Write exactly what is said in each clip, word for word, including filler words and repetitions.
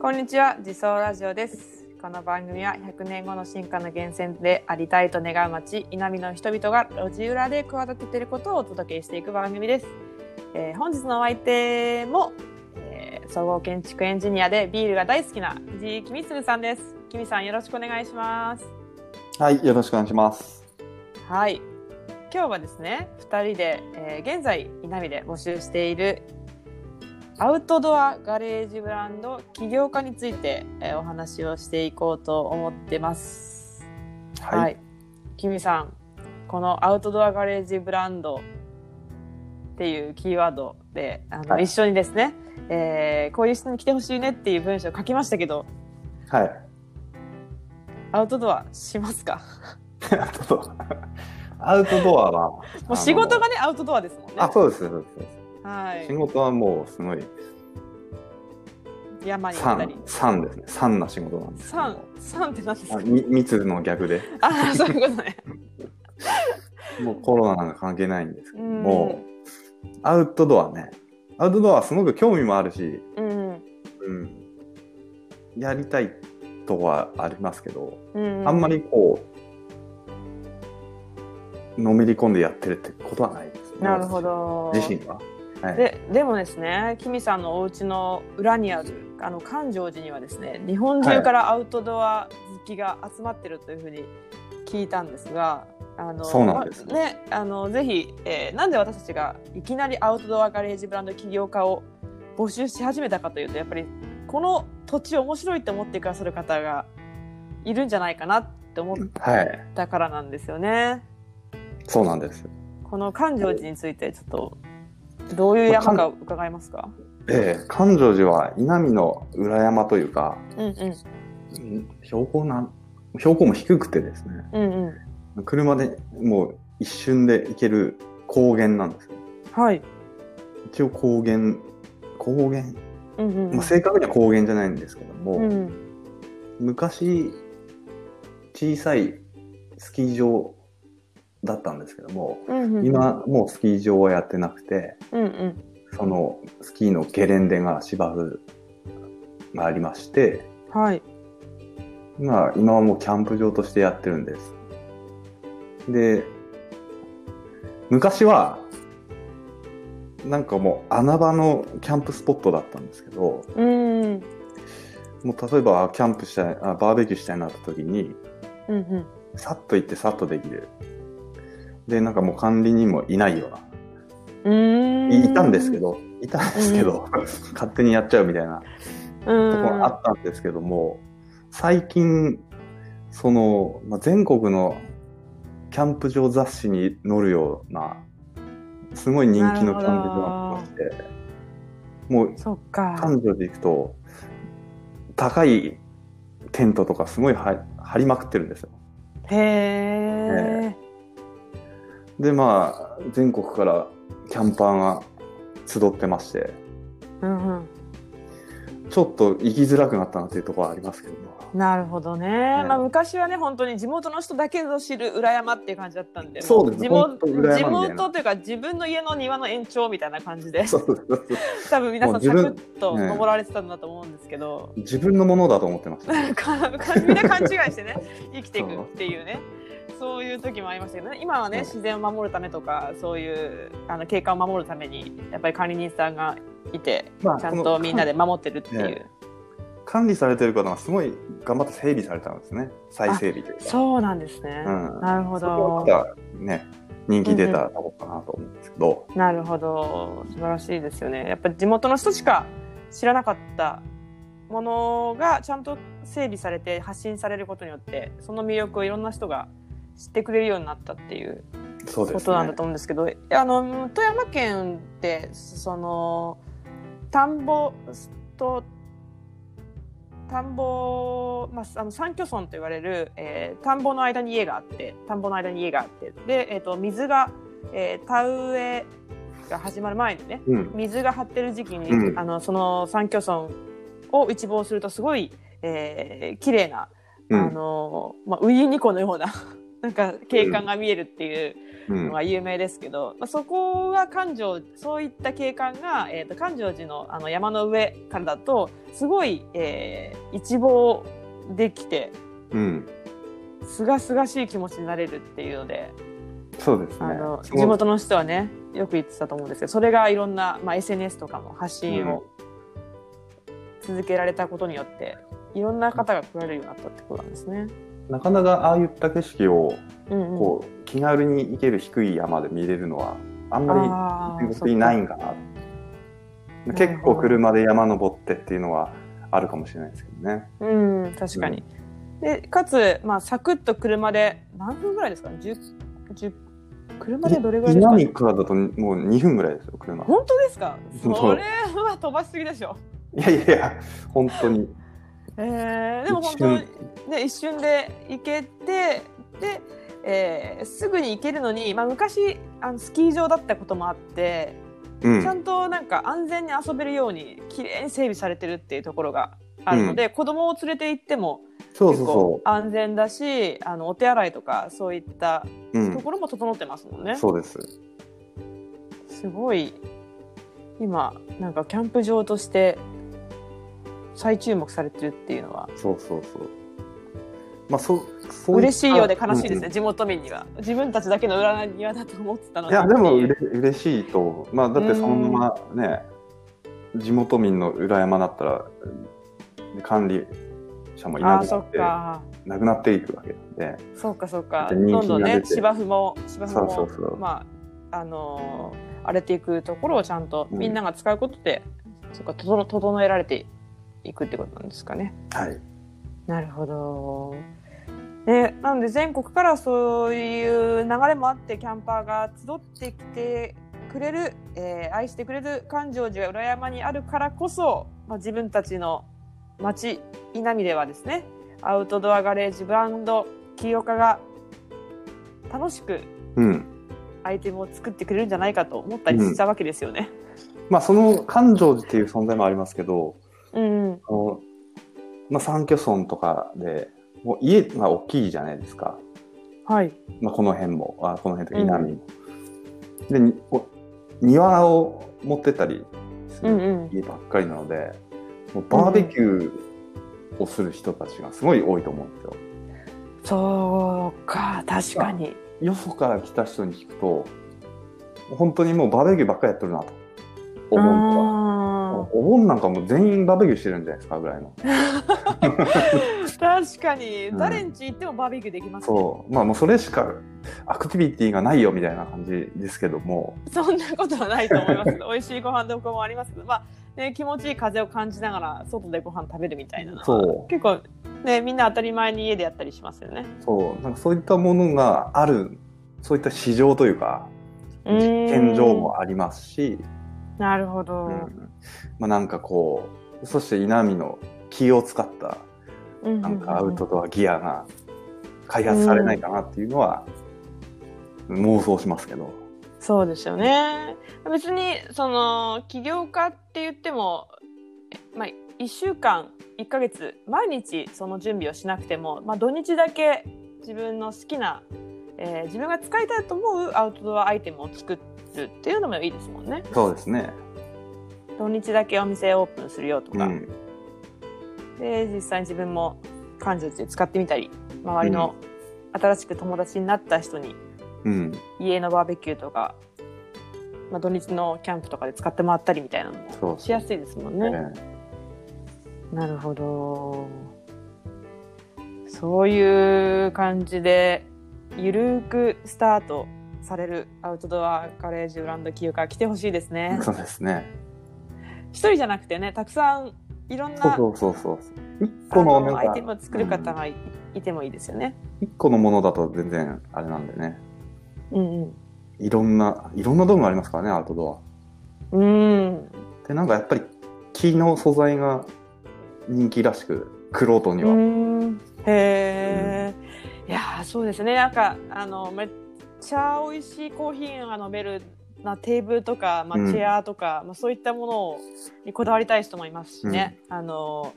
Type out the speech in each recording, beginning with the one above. こんにちは、自走ラジオです。この番組はひゃくねんごの進化の源泉でありたいと願う町井波の人々が路地裏で企てていることをお届けしていく番組です。えー、本日のお相手も、えー、総合建築エンジニアでビールが大好きな藤井君純さんです。君さん、よろしくお願いします。はい、よろしくお願いします。はい、今日はですね、ふたりで、えー、現在井波で募集しているアウトドアガレージブランド起業家について、えー、お話をしていこうと思ってます。はい、はい、君さん、このアウトドアガレージブランドっていうキーワードであの、はい、一緒にですね、えー、こういう人に来てほしいねっていう文章を書きましたけど、はい、アウトドアしますか？アウトドアアウトドアはもう仕事がね、アウトドアですもんね。あ、そうです、そうです。はい、仕事はもうすごい山に行ったり、酸ですね。酸な仕事なんです。酸、酸って何ですか？密の逆で。ああ、そういうことね。もうコロナなんか関係ないんですけども、アウトドアね。アウトドアすごく興味もあるし、うんうん、やりたいとはありますけど、うん、あんまりこうのめり込んでやってるってことはないですね。なるほど。自身は。はい、で, でもですね、君さんのお家の裏にあるあの環状寺にはですね、日本中からアウトドア好きが集まってるというふうに聞いたんですが、あのそうなんですね、まあね、あのぜひ、えー、なんで私たちがいきなりアウトドアガレージブランド起業家を募集し始めたかというと、やっぱりこの土地面白いって思ってくださる方がいるんじゃないかなって思ったからなんですよね。はい、そうなんです。この環状寺についてちょっとどういう山か伺えますか？ええ、環状寺は井波の裏山というか、うんうん、標高なん、標高も低くてですね、うんうん、車でもう一瞬で行ける高原なんですよ。はい。一応高原、高原、うんうん、まあ、正確には高原じゃないんですけども、うん、昔小さいスキー場だったんですけども、うんうん、今もうスキー場はやってなくて、うんうん、そのスキーのゲレンデが芝生がありまして、はい、今, 今はもうキャンプ場としてやってるんです。で、昔はなんかもう穴場のキャンプスポットだったんですけど、うん、もう例えばキャンプしたい、あ、バーベキューしたいなった時に、うんうん、さっと行ってさっとできるで、なんかもう管理人もいないような、うーん、いたんですけどいたんですけど、うん、勝手にやっちゃうみたいなところあったんですけども、最近その、まあ、全国のキャンプ場雑誌に載るようなすごい人気のキャンプ場があって、もう環状で行くと高いテントとかすごい張りまくってるんですよ。へー、ね。で、まあ全国からキャンパーが集ってまして、うんうん、ちょっと行きづらくなったなというところはありますけども。なるほどね。ね、まあ、昔はね、本当に地元の人だけぞ知る裏山っていう感じだったんで、そうですね、地元、地元というか自分の家の庭の延長みたいな感じで、そうそうそう多分皆さんサクッと登られてたんだと思うんですけど、ね、自分のものだと思ってました、ね、みんな勘違いしてね生きていくっていうね、そういう時もありましたけどね。今はね、自然を守るためとか、そういうあの景観を守るためにやっぱり管理人さんがいて、まあ、ちゃんとみんなで守ってるっていう、ね、管理されてる方がすごい頑張って整備されたんですね。再整備というか。そうなんですね、うん、なるほど。そこがね、人気出たのかなと思うんですけど、うんうん、なるほど、素晴らしいですよね。やっぱり地元の人しか知らなかったものがちゃんと整備されて発信されることによって、その魅力をいろんな人が知ってくれるようになったっていうことなんだと思うんですけど、そうですね、あの富山県ってその田んぼと田んぼ、まあ、あの三居村と言われる、えー、田んぼの間に家があって田んぼの間に家があってで、えー、と水が、えー、田植えが始まる前にね、うん、水が張ってる時期に、うん、あのその三居村を一望するとすごい、えー、綺麗な、うん、あのまあ、ウユニ湖のようななんか景観が見えるっていうのが有名ですけど、うんうん、まあ、そこは環状そういった景観が、えー、と環状寺 の, あの山の上からだとすごい、えー、一望できて、うん、すがすがしい気持ちになれるっていうので、そうですね、あの地元の人はねよく言ってたと思うんですけど、それがいろんな、まあ、エスエヌエス とかも発信を続けられたことによって、うん、いろんな方が来られるようになったってことなんですね。なかなかああいった景色をこう、うんうん、気軽に行ける低い山で見れるのはあんまり全国にないんかな。結構車で山登ってっていうのはあるかもしれないですけどね。うん、確かに。うん、でかつ、まあ、サクッと車で何分ぐらいですかね。じゅう、じゅう車でどれぐらいですかね。南からだともうにふんぐらいですよ、車。本当ですか？それは飛ばしすぎでしょ。いやいやいや、本当に。えー、でも本当にね、一瞬で行けてで、えー、すぐに行けるのに、まあ、昔あのスキー場だったこともあって、うん、ちゃんとなんか安全に遊べるようにきれいに整備されてるっていうところがあるので、うん、子供を連れて行っても結構安全だし、そうそうそう、あのお手洗いとかそういったところも整ってますもんね、うん、そうです。すごい今なんかキャンプ場として再注目されてるっていうのは、そうそうそう、まあ、そそう嬉しいようで悲しいですね、うんうん、地元民には自分たちだけの裏庭だと思ってたので。いやでもうれ嬉しいと、まあ、だってそのままね地元民の裏山だったら管理者もいなくなってなくなっていくわけで、そうかそうか、どんどんね芝生も芝生も、そうそうそう、まああのー、荒れていくところをちゃんとみんなが使うことで、うん、そうか、整、整えられていく行くってことなんですかね。はい。なるほど。で、なので全国からそういう流れもあってキャンパーが集ってきてくれる、えー、愛してくれる環状寺が裏山にあるからこそ、まあ、自分たちの町伊波ではですね、アウトドアガレージブランド清岡が楽しくアイテムを作ってくれるんじゃないかと思ったりしたわけですよね。うんうん、まあその環状寺っていう存在もありますけど。うんうん、あのまあ、三居村とかでもう家が大きいじゃないですか、はい、まあ、この辺もあこの辺と稲見も、うん、で庭を持ってたりする家ばっかりなので、うんうん、もうバーベキューをする人たちがすごい多いと思うんですよ、うん、そうか、確かによそから来た人に聞くと本当にもうバーベキューばっかりやってるなと思うとか、お盆なんかも全員バーベキューしてるんじゃないですかぐらいの確かに、うん、誰んち行ってもバーベキューできますね。そう、まあもうそれしかアクティビティがないよみたいな感じですけども、そんなことはないと思います美味しいご飯どこもありますけど、まあね、気持ちいい風を感じながら外でご飯食べるみたいな、そう結構、ね、みんな当たり前に家でやったりしますよね。そう、なんかそういったものがある、そういった市場というか実験場もありますし、なるほど、うん、まあ、なんかこう、そして稲見の木を使ったなんかアウトドアギアが開発されないかなっていうのは妄想しますけど、うん、そうですよね。別にその起業家って言っても、まあ、いっしゅうかんいっかげつ毎日その準備をしなくても、まあ、土日だけ自分の好きな、えー、自分が使いたいと思うアウトドアアイテムを作るっていうのもいいですもんね。そうですね、土日だけお店オープンするよとか、うん、で実際に自分も環状寺で使ってみたり、周りの新しく友達になった人に、うん、家のバーベキューとか、まあ、土日のキャンプとかで使ってもらったりみたいなのもしやすいですもんね。そうそう、えー、なるほど。そういう感じでゆるくスタートされるアウトドアガレージブランド清岡来てほしいですね。そうですね、一人じゃなくてね、たくさんいろんなアイテムを作る方が い,、うん、いてもいいですよね。一個のものだと全然あれなんでね、うんうん、いろんないろんな道具がありますからね、アウトドア。うん、でなんかやっぱり木の素材が人気らしく、クロートには。うん、へえ、うん、いやそうですね、なんかあのめっちゃ美味しいコーヒーが飲めるまあ、テーブルとか、まあ、チェアとか、うん、まあ、そういったものをにこだわりたい人もいますしね、うん、あの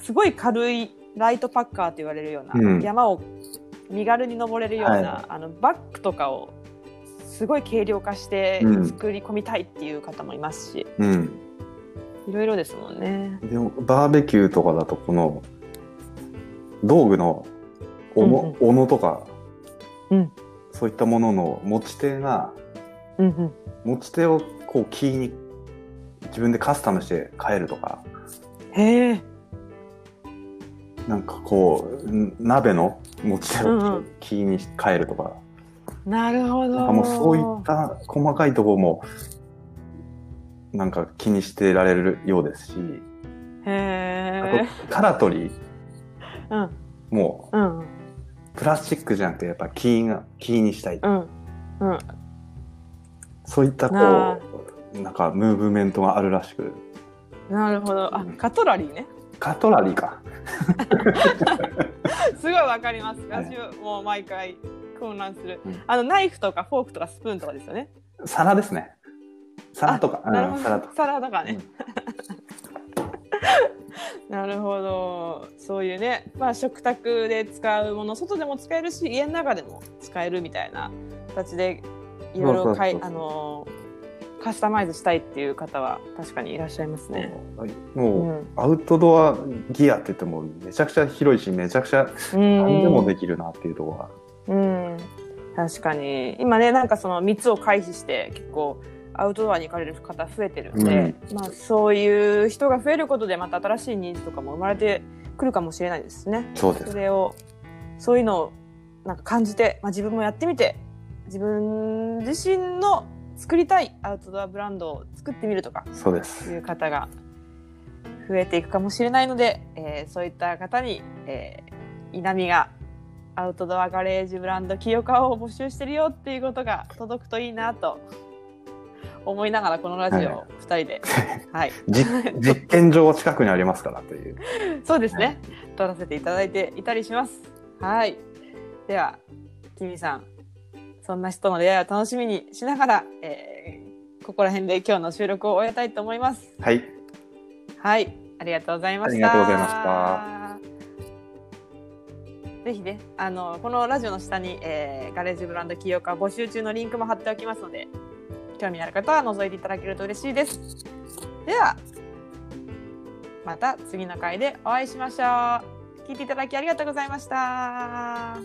すごい軽いライトパッカーと言われるような、うん、山を身軽に登れるような、はい、あのバッグとかをすごい軽量化して作り込みたいっていう方もいますし、うん、いろいろですもんね。でもバーベキューとかだとこの道具のおも、うんうん、斧とか、うん、そういったものの持ち手が、うんうん、持ち手をこうキーに自分でカスタムして変えるとか、へえ、なんかこう鍋の持ち手をキーに変えるとか、うんうん、なるほど、なんかもうそういった細かいところもなんか気にしてられるようですし、へえ、あと空取り、うん、もう、うん、プラスチックじゃなくてやっぱキーがキーにしたい、うんうん、そういったこうなんかムーブメントがあるらしく。なるほど、あ、カトラリーね。カトラリーか。すごいわかります。私もう毎回混乱する、うん。あのナイフとかフォークとかスプーンとかですよね。皿ですね。皿とか、うん、皿とか。皿とかね。うん、なるほど。そういうね、まあ食卓で使うもの、外でも使えるし、家の中でも使えるみたいな形でいろいろ買い、あのー。カスタマイズしたいっていう方は確かにいらっしゃいますね。もう、うん、アウトドアギアって言ってもめちゃくちゃ広いしめちゃくちゃ何でもできるなっていうところが、うんうん、確かに今ねなんかそのみっつを回避して結構アウトドアに行かれる方増えてるんで、うん、まあ、そういう人が増えることでまた新しいニーズとかも生まれてくるかもしれないですね。そうです。それをそういうのをなんか感じて、まあ、自分もやってみて自分自身の作りたいアウトドアブランドを作ってみるとか、そうです。いう方が増えていくかもしれないので、えー、そういった方に、えー、イナミがアウトドアガレージブランド清川を募集してるよっていうことが届くといいなと思いながらこのラジオをふたりで、はいはい、実験場近くにありますからというそうですね、撮らせていただいていたりします。はい、では君さんそんな人の出会いを楽しみにしながら、えー、ここら辺で今日の収録を終えたいと思います。はい、はい、ありがとうございました。ありがとうございました。ぜひね、あのこのラジオの下に、えー、ガレージブランド清川募集中のリンクも貼っておきますので、興味のある方は覗いていただけると嬉しいです。ではまた次の回でお会いしましょう。聞いていただきありがとうございました。